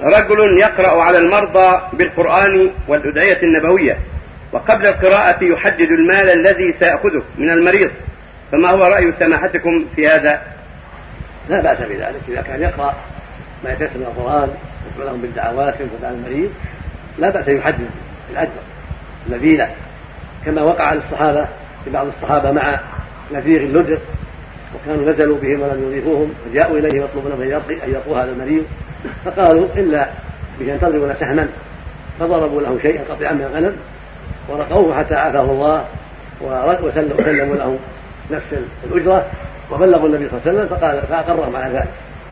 رجل يقرأ على المرضى بالقرآن والأدعية النبوية، وقبل القراءة يحدد المال الذي سيأخذه من المريض، فما هو رأي سماحتكم في هذا؟ لا بأس بذلك إذا كان يقرأ ما يتيسر من القرآن يدعو لهم بالدعوات ويدعو المريض، لا بأس يحدد الأجر الذي له، كما وقع للصحابة لبعض الصحابة مع نذير اللدغ، وكانوا نزلوا بهم ولم يضيفوهم، فجاءوا إليه يطلبون أن يقوا هذا المريض، فقالوا إلا بأن تضربوا له سهما، فضربوا له شيئا قطعا من الغنم ورقوه حتى عافاه الله، وسلموا له نفس الأجرة، وبلغوا النبي صلى الله عليه وسلم فقال فأقرهم على ذلك.